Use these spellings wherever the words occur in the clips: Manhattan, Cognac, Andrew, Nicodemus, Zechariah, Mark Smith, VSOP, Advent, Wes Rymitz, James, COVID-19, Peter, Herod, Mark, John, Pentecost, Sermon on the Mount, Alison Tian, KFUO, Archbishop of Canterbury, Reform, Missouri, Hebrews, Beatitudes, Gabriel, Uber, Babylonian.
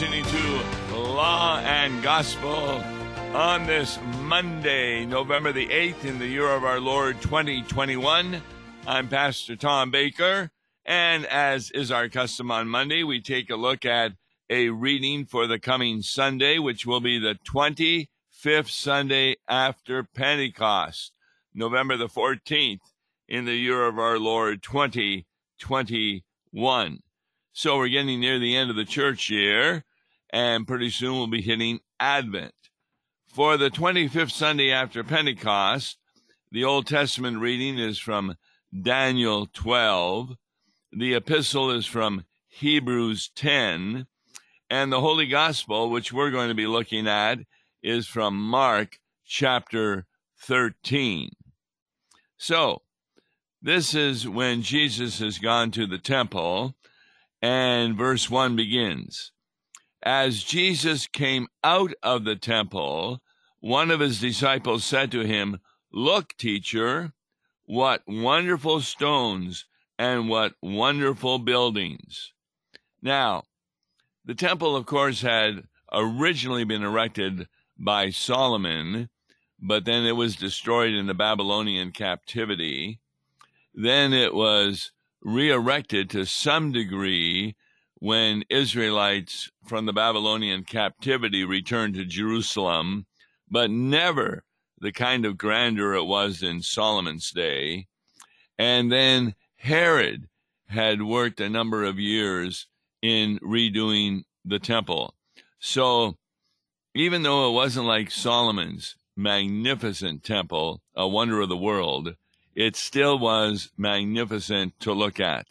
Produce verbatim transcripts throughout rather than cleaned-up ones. listening to Law and Gospel on this Monday, November the eighth, in the year of our Lord twenty twenty-one. I'm Pastor Tom Baker, and as is our custom on Monday, we take a look at a reading for the coming Sunday, which will be the twenty-fifth Sunday after Pentecost, November the fourteenth, in the year of our Lord twenty twenty-one. So we're getting near the end of the church year, and pretty soon we'll be hitting Advent. For the twenty-fifth Sunday after Pentecost, the Old Testament reading is from Daniel twelve, the epistle is from Hebrews ten, and the Holy Gospel, which we're going to be looking at, is from Mark chapter thirteen. So, this is when Jesus has gone to the temple, and verse one begins. As Jesus came out of the temple, one of his disciples said to him, "Look, teacher, what wonderful stones and what wonderful buildings." Now, the temple, of course, had originally been erected by Solomon, but then it was destroyed in the Babylonian captivity. Then it was re-erected to some degree when Israelites from the Babylonian captivity returned to Jerusalem, but never the kind of grandeur it was in Solomon's day. And then Herod had worked a number of years in redoing the temple. So even though it wasn't like Solomon's magnificent temple, a wonder of the world, it still was magnificent to look at.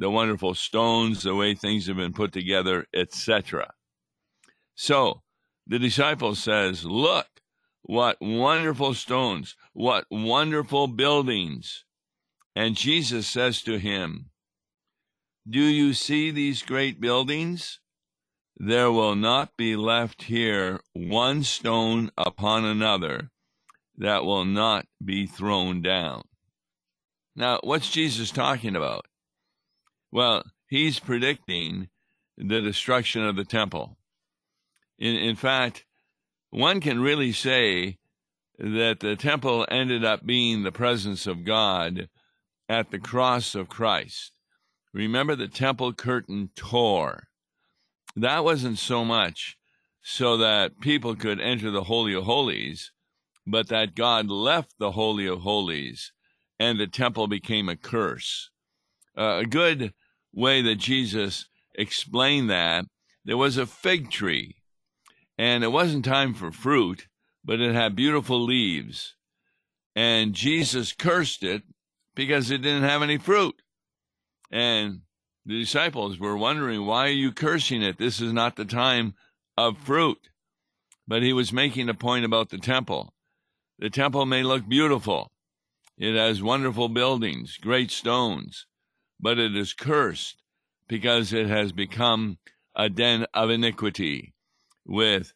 The wonderful stones, the way things have been put together, et cetera. So the disciple says, "Look, what wonderful stones, what wonderful buildings." And Jesus says to him, "Do you see these great buildings? There will not be left here one stone upon another that will not be thrown down." Now, what's Jesus talking about? Well, he's predicting the destruction of the temple. In, in fact, one can really say that the temple ended up being the presence of God at the cross of Christ. Remember, the temple curtain tore. That wasn't so much so that people could enter the Holy of Holies, but that God left the Holy of Holies and the temple became a curse. Uh, a good way that Jesus explained that, there was a fig tree, and it wasn't time for fruit, but it had beautiful leaves. And Jesus cursed it because it didn't have any fruit. And the disciples were wondering, "Why are you cursing it? This is not the time of fruit." But he was making a point about the temple. The temple may look beautiful. It has wonderful buildings, great stones, but it is cursed because it has become a den of iniquity with,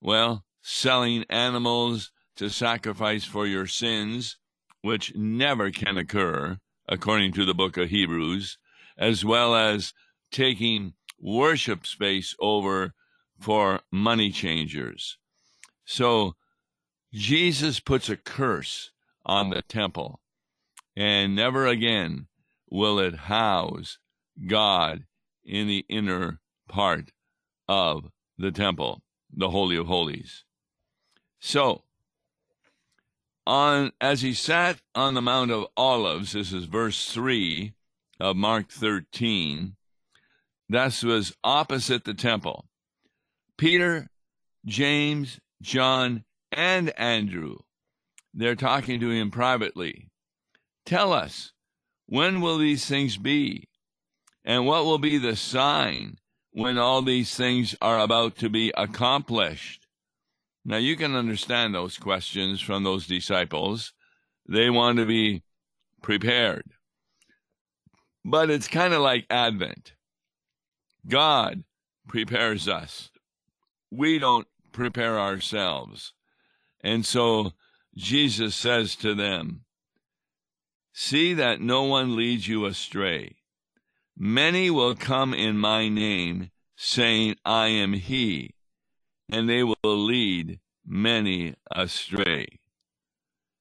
well, selling animals to sacrifice for your sins, which never can occur, according to the book of Hebrews, as well as taking worship space over for money changers. So Jesus puts a curse on the temple, and never again will it house God in the inner part of the temple, the Holy of Holies. So, on as he sat on the Mount of Olives, this is verse three of Mark thirteen, that was opposite the temple. Peter, James, John, and Andrew, they're talking to him privately. "Tell us, when will these things be? And what will be the sign when all these things are about to be accomplished?" Now, you can understand those questions from those disciples. They want to be prepared. But it's kind of like Advent. God prepares us. We don't prepare ourselves. And so Jesus says to them, "See that no one leads you astray. Many will come in my name, saying, I am he, and they will lead many astray.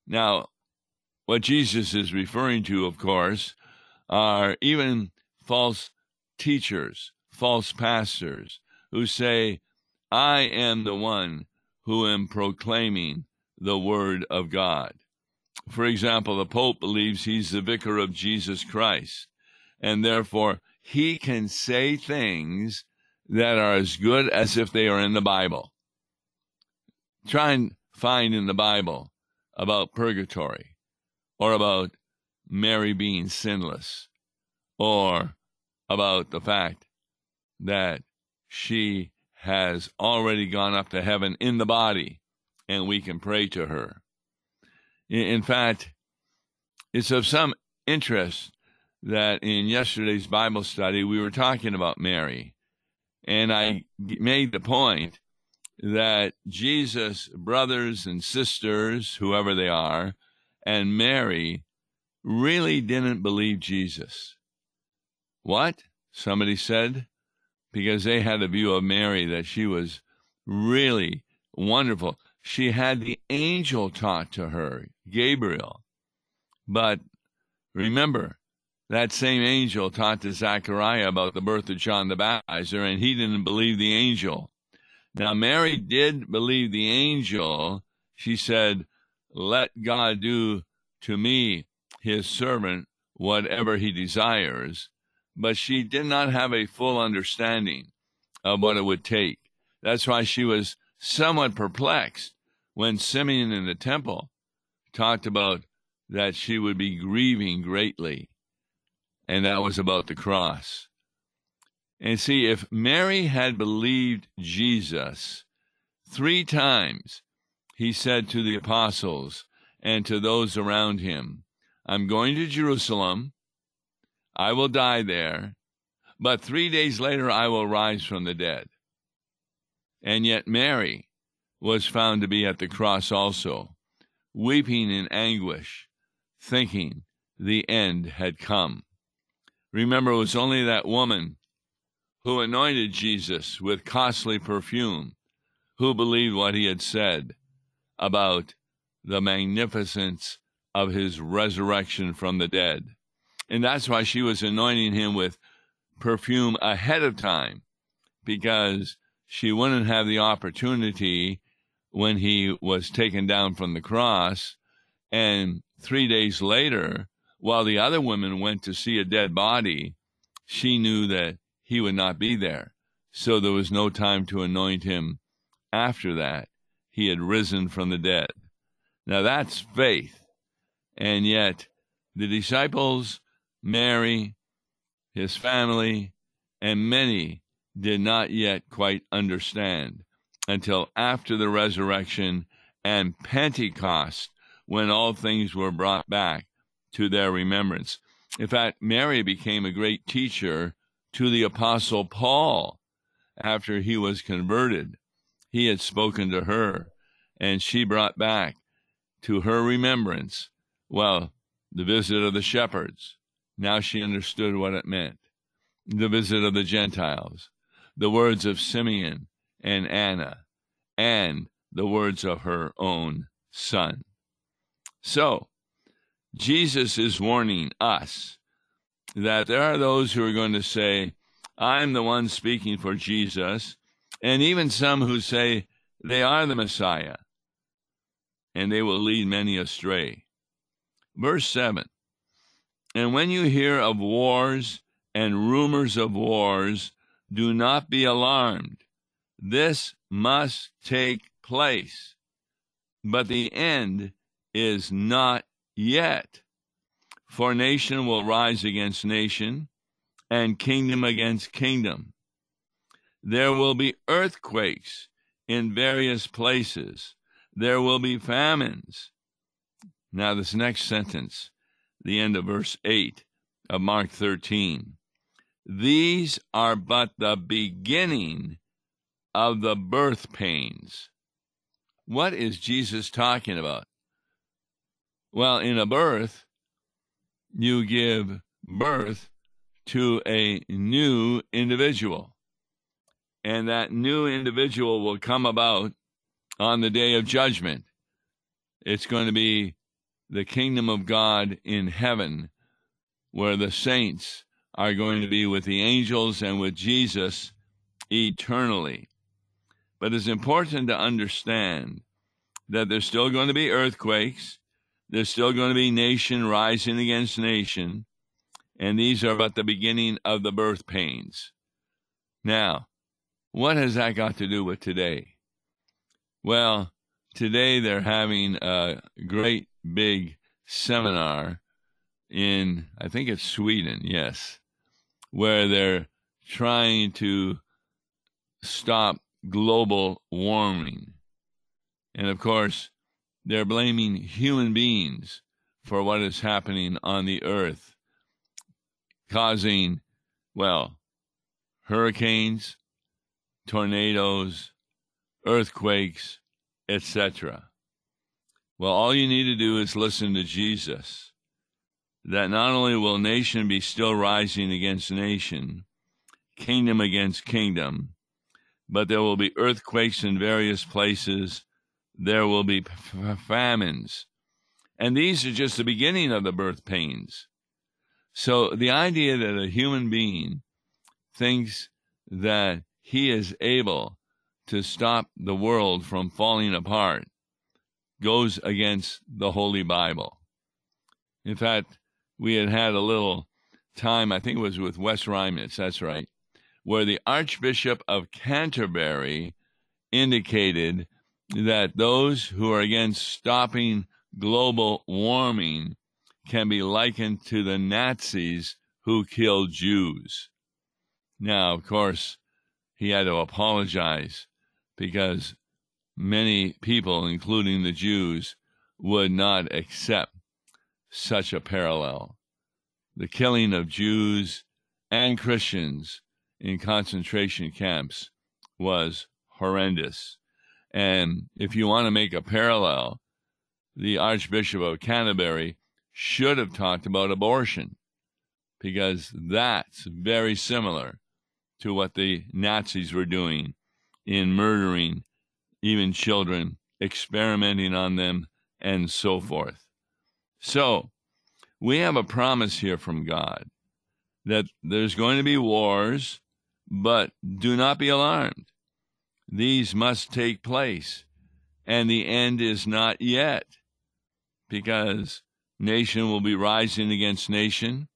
Now, what Jesus is referring to, of course, are even false teachers, false pastors, who say, I am the one who am proclaiming the word of God. For example, the Pope believes he's the vicar of Jesus Christ, and therefore he can say things that are as good as if they are in the Bible. Try and find in the Bible about purgatory, or about Mary being sinless, or about the fact that she has already gone up to heaven in the body, and we can pray to her. In fact, it's of some interest that in yesterday's Bible study, we were talking about Mary, and I made the point that Jesus' brothers and sisters, whoever they are, and Mary really didn't believe Jesus. What? Somebody said, because they had a view of Mary that she was really wonderful. She had the angel taught to her, Gabriel. But remember, that same angel taught to Zechariah about the birth of John the Baptizer, and he didn't believe the angel. Now, Mary did believe the angel. She said, let God do to me, his servant, whatever he desires. But she did not have a full understanding of what it would take. That's why she was somewhat perplexed when Simeon in the temple talked about that she would be grieving greatly. And that was about the cross. And see, if Mary had believed Jesus, three times he said to the apostles and to those around him, I'm going to Jerusalem, I will die there, but three days later I will rise from the dead. And yet Mary was found to be at the cross also, weeping in anguish, thinking the end had come. Remember, it was only that woman who anointed Jesus with costly perfume who believed what he had said about the magnificence of his resurrection from the dead. And that's why she was anointing him with perfume ahead of time, because she wouldn't have the opportunity when he was taken down from the cross. And three days later, while the other women went to see a dead body, she knew that he would not be there. So there was no time to anoint him after that. He had risen from the dead. Now that's faith. And yet the disciples, Mary, his family, and many did not yet quite understand until after the resurrection and Pentecost, when all things were brought back to their remembrance. In fact, Mary became a great teacher to the Apostle Paul after he was converted. He had spoken to her, and she brought back to her remembrance, well, the visit of the shepherds. Now she understood what it meant. The visit of the Gentiles, the words of Simeon and Anna, and the words of her own son. So, Jesus is warning us that there are those who are going to say, I'm the one speaking for Jesus, and even some who say they are the Messiah, and they will lead many astray. Verse seven, and when you hear of wars and rumors of wars, do not be alarmed. This must take place, but the end is not yet. For nation will rise against nation, and kingdom against kingdom. There will be earthquakes in various places. There will be famines. Now this next sentence, the end of verse eight of Mark thirteen. These are but the beginning of the birth pains. What is Jesus talking about? Well, in a birth, you give birth to a new individual. and that new individual will come about on the day of judgment. It's going to be the kingdom of God in heaven, where the saints are going to be with the angels and with Jesus eternally. But it's important to understand that there's still going to be earthquakes, there's still going to be nation rising against nation, and these are but the beginning of the birth pains. Now, what has that got to do with today? Well, today they're having a great big seminar in, I think it's Sweden, yes, where they're trying to stop global warming. And of course, they're blaming human beings for what is happening on the earth, causing, well, hurricanes, tornadoes, earthquakes, et cetera. Well, all you need to do is listen to Jesus, that not only will nation be still rising against nation, kingdom against kingdom, but there will be earthquakes in various places, there will be famines. And these are just the beginning of the birth pains. So the idea that a human being thinks that he is able to stop the world from falling apart goes against the Holy Bible. In fact, we had had a little time, I think it was with Wes Rymitz, that's right, where the Archbishop of Canterbury indicated that those who are against stopping global warming can be likened to the Nazis who killed Jews. Now, of course, he had to apologize because many people, including the Jews, would not accept such a parallel. The killing of Jews and Christians in concentration camps was horrendous. And if you want to make a parallel, the Archbishop of Canterbury should have talked about abortion, because that's very similar to what the Nazis were doing in murdering even children, experimenting on them, and so forth. So we have a promise here from God that there's going to be wars, but do not be alarmed. These must take place, and the end is not yet, because nation will be rising against nation,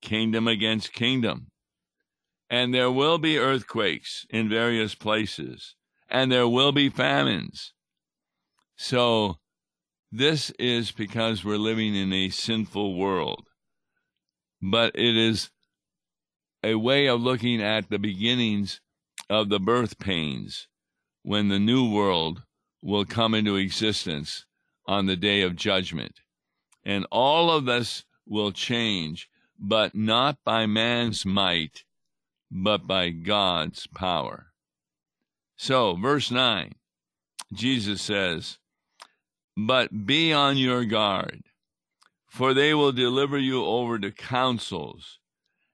kingdom against kingdom. And there will be earthquakes in various places, and there will be famines. So this is because we're living in a sinful world. But it is a way of looking at the beginnings of the birth pains, when the new world will come into existence on the day of judgment. And all of this will change, but not by man's might, but by God's power. So, verse nine, Jesus says, "But be on your guard, for they will deliver you over to councils,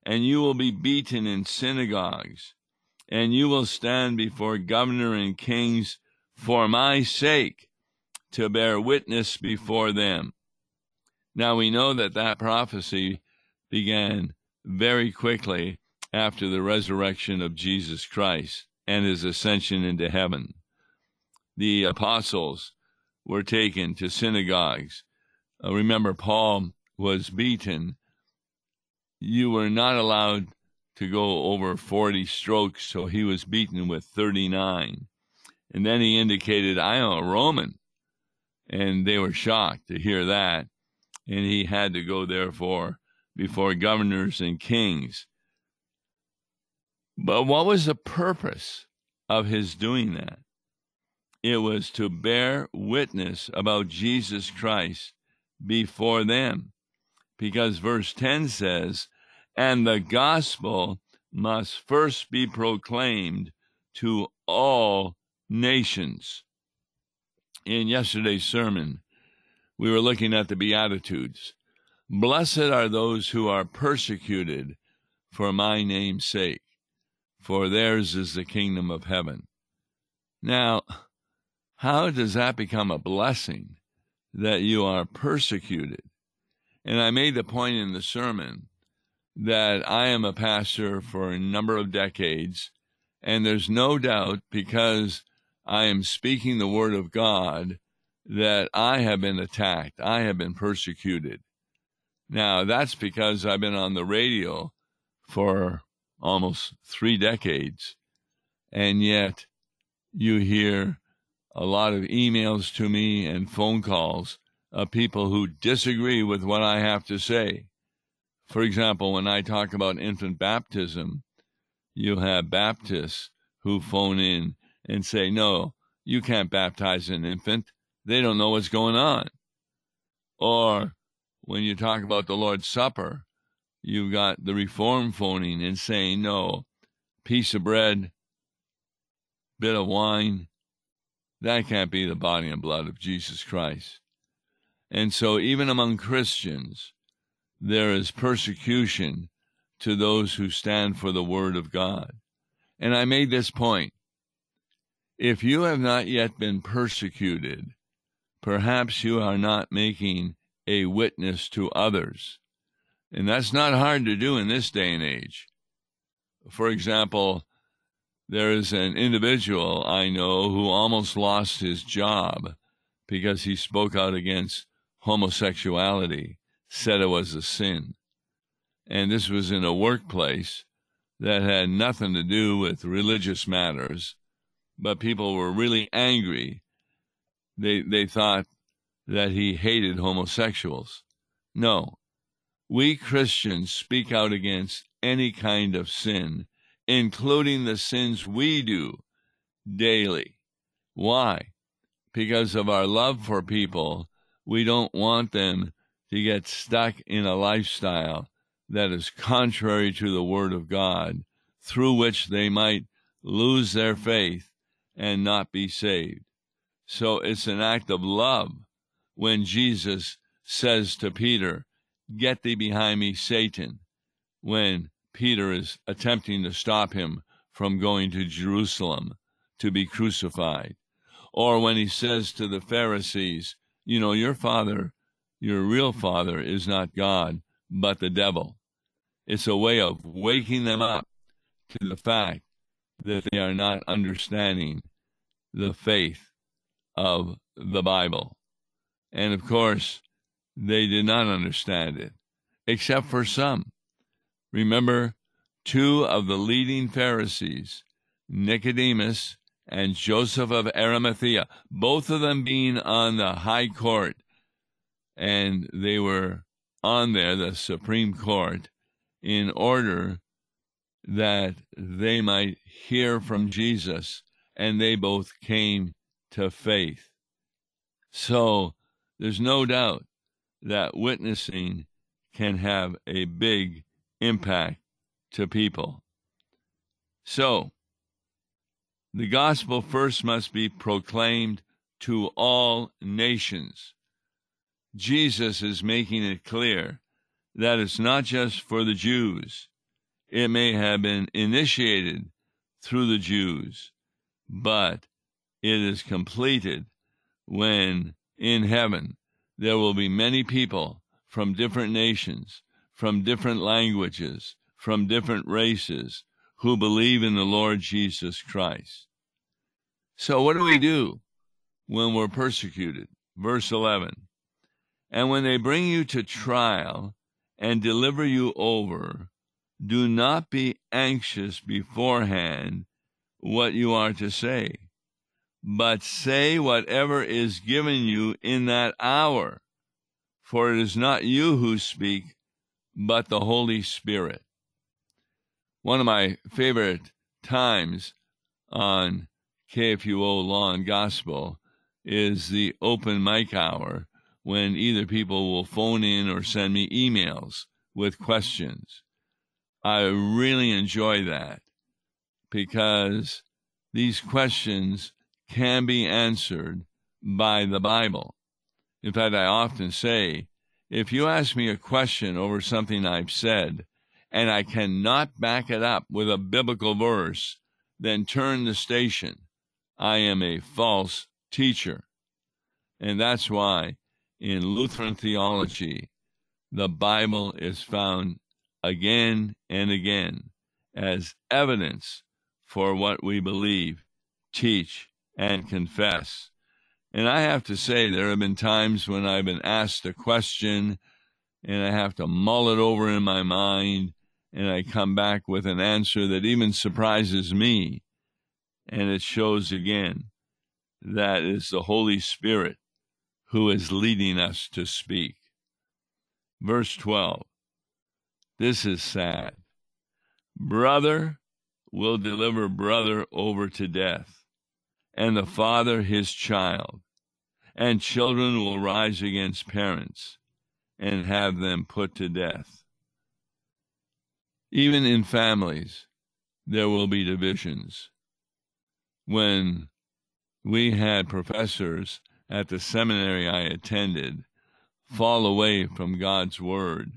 and you will be beaten in synagogues, and you will stand before governors and kings for my sake, to bear witness before them." Now, we know that that prophecy began very quickly after the resurrection of Jesus Christ and his ascension into heaven. The apostles were taken to synagogues. Uh, remember, Paul was beaten. You were not allowed to go over forty strokes, so he was beaten with thirty-nine. And then he indicated, "I am a Roman." And they were shocked to hear that. And he had to go, therefore, before governors and kings. But what was the purpose of his doing that? It was to bear witness about Jesus Christ before them, because verse ten says, "And the gospel must first be proclaimed to all nations." In yesterday's sermon, we were looking at the Beatitudes. "Blessed are those who are persecuted for my name's sake, for theirs is the kingdom of heaven. Now, how does that become a blessing that you are persecuted? And I made the point in the sermon that I am a pastor for a number of decades, and there's no doubt, because I am speaking the word of God, that I have been attacked, I have been persecuted. Now, that's because I've been on the radio for almost three decades, and yet you hear a lot of emails to me and phone calls of people who disagree with what I have to say. For example, when I talk about infant baptism, you have Baptists who phone in and say, no, you can't baptize an infant. They don't know what's going on. Or when you talk about the Lord's Supper, you've got the Reform phoning and saying, no, piece of bread, bit of wine, that can't be the body and blood of Jesus Christ. And so even among Christians, there is persecution to those who stand for the Word of God. And I made this point. If you have not yet been persecuted, perhaps you are not making a witness to others. And that's not hard to do in this day and age. For example, there is an individual I know who almost lost his job because he spoke out against homosexuality, said it was a sin. And this was in a workplace that had nothing to do with religious matters, but people were really angry. They, they thought that he hated homosexuals. No, we Christians speak out against any kind of sin, including the sins we do daily. Why? Because of our love for people, we don't want them to get stuck in a lifestyle that is contrary to the Word of God, through which they might lose their faith and not be saved. So it's an act of love when Jesus says to Peter, "Get thee behind me, Satan," when Peter is attempting to stop him from going to Jerusalem to be crucified. Or when he says to the Pharisees, you know, your father, your real father is not God, but the devil. It's a way of waking them up to the fact that they are not understanding the faith of the Bible. And of course, they did not understand it, except for some. Remember, two of the leading Pharisees, Nicodemus and Joseph of Arimathea, both of them being on the high court, and they were on there, the Supreme Court, in order that they might hear from Jesus, and they both came to faith. So there's no doubt that witnessing can have a big impact to people. So, the gospel first must be proclaimed to all nations. Jesus is making it clear that it's not just for the Jews. It may have been initiated through the Jews, but it is completed when in heaven there will be many people from different nations, from different languages, from different races, who believe in the Lord Jesus Christ. So what do we do when we're persecuted? Verse eleven, and when they bring you to trial and deliver you over, do not be anxious beforehand what you are to say, but say whatever is given you in that hour, for it is not you who speak, but the Holy Spirit. One of my favorite times on K F U O Law and Gospel is the open mic hour, when either people will phone in or send me emails with questions. I really enjoy that, because these questions can be answered by the Bible. In fact, I often say, if you ask me a question over something I've said, and I cannot back it up with a biblical verse, then turn the station. I am a false teacher. And that's why in Lutheran theology, the Bible is found again and again as evidence for what we believe, teach, and confess. And I have to say, there have been times when I've been asked a question and I have to mull it over in my mind, and I come back with an answer that even surprises me. And it shows again that it's the Holy Spirit who is leading us to speak. Verse twelve, this is sad. Brother will deliver brother over to death, and the father his child, and children will rise against parents and have them put to death. Even in families, there will be divisions. When we had professors at the seminary I attended fall away from God's word,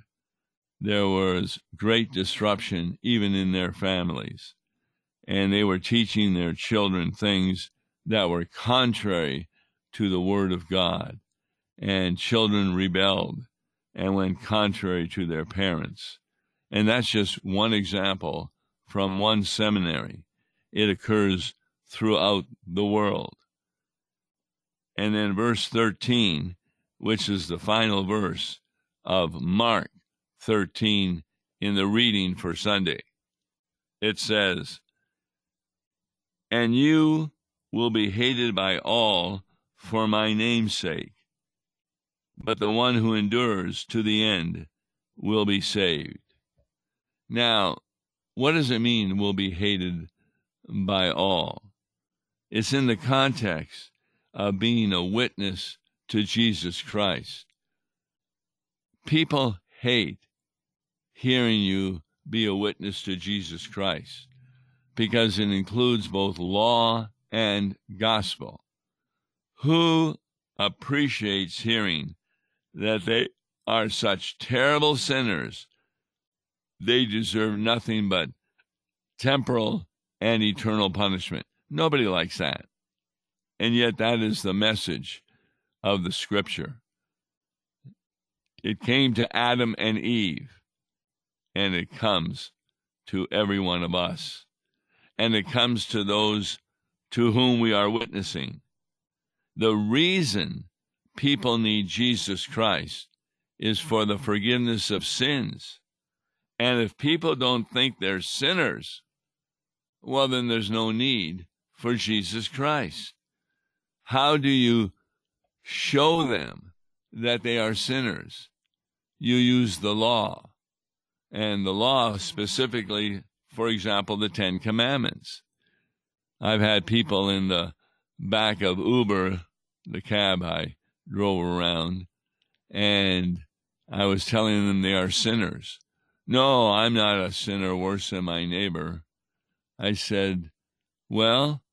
there was great disruption even in their families, and they were teaching their children things that were contrary to the word of God, and children rebelled and went contrary to their parents. And that's just one example from one seminary. It occurs throughout the world. And then verse thirteen, which is the final verse of Mark thirteen in the reading for Sunday. It says, "And you will be hated by all for my name's sake, but the one who endures to the end will be saved." Now, what does it mean, will be hated by all? It's in the context of being a witness to Jesus Christ. People hate hearing you be a witness to Jesus Christ because it includes both law and gospel. Who appreciates hearing that they are such terrible sinners, they deserve nothing but temporal and eternal punishment? Nobody likes that. And yet that is the message of the Scripture. It came to Adam and Eve, and it comes to every one of us. And it comes to those to whom we are witnessing. The reason people need Jesus Christ is for the forgiveness of sins. And if people don't think they're sinners, well, then there's no need for Jesus Christ. How do you show them that they are sinners? You use the law, and the law specifically, for example, the Ten Commandments. I've had people in the back of Uber, the cab I drove around, and I was telling them they are sinners. "No, I'm not a sinner worse than my neighbor." I said, "Well,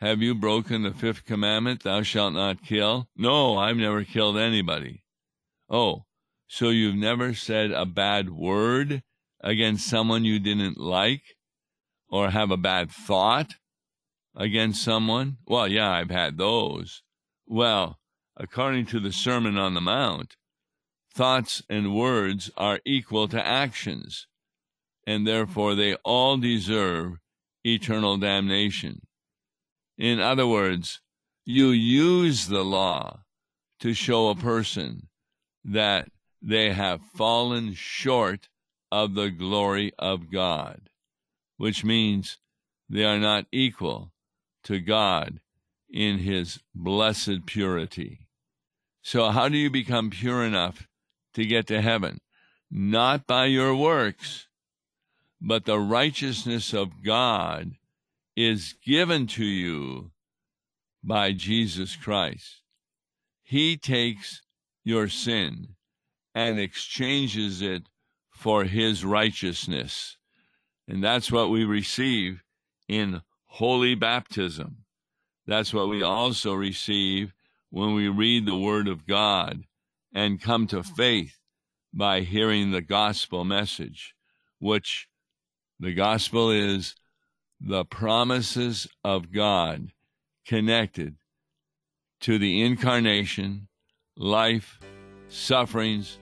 have you broken the fifth commandment, thou shalt not kill?" "No, I've never killed anybody." "Oh, so you've never said a bad word against someone you didn't like, or have a bad thought against someone?" "Well, yeah, I've had those." "Well, according to the Sermon on the Mount, thoughts and words are equal to actions, and therefore they all deserve eternal damnation." In other words, you use the law to show a person that they have fallen short of the glory of God, which means they are not equal to God in His blessed purity. So how do you become pure enough to get to heaven? Not by your works, but the righteousness of God is given to you by Jesus Christ. He takes your sin and exchanges it for His righteousness. And that's what we receive in holy baptism. That's what we also receive when we read the Word of God and come to faith by hearing the gospel message. which the gospel is the promises of God connected to the incarnation, life, sufferings,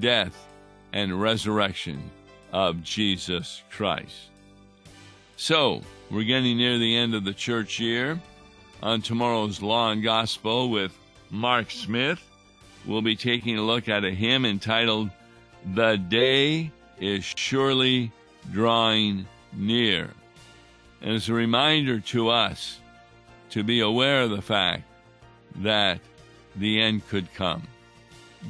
death, and resurrection of Jesus Christ. So, we're getting near the end of the church year. On tomorrow's Law and Gospel with Mark Smith, we'll be taking a look at a hymn entitled, "The Day is Surely Drawing Near." And it's a reminder to us to be aware of the fact that the end could come.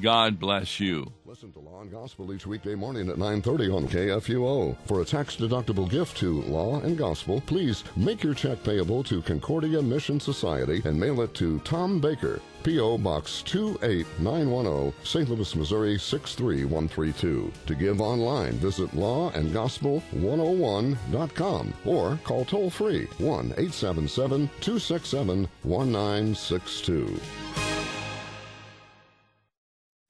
God bless you. Listen to Law and Gospel each weekday morning at nine thirty on K F U O. For a tax-deductible gift to Law and Gospel, please make your check payable to Concordia Mission Society and mail it to Tom Baker, P O Box two eight nine one zero, Saint Louis, Missouri six three one three two. To give online, visit law and gospel one oh one dot com or call toll-free one eight seven seven, two six seven, one nine six two.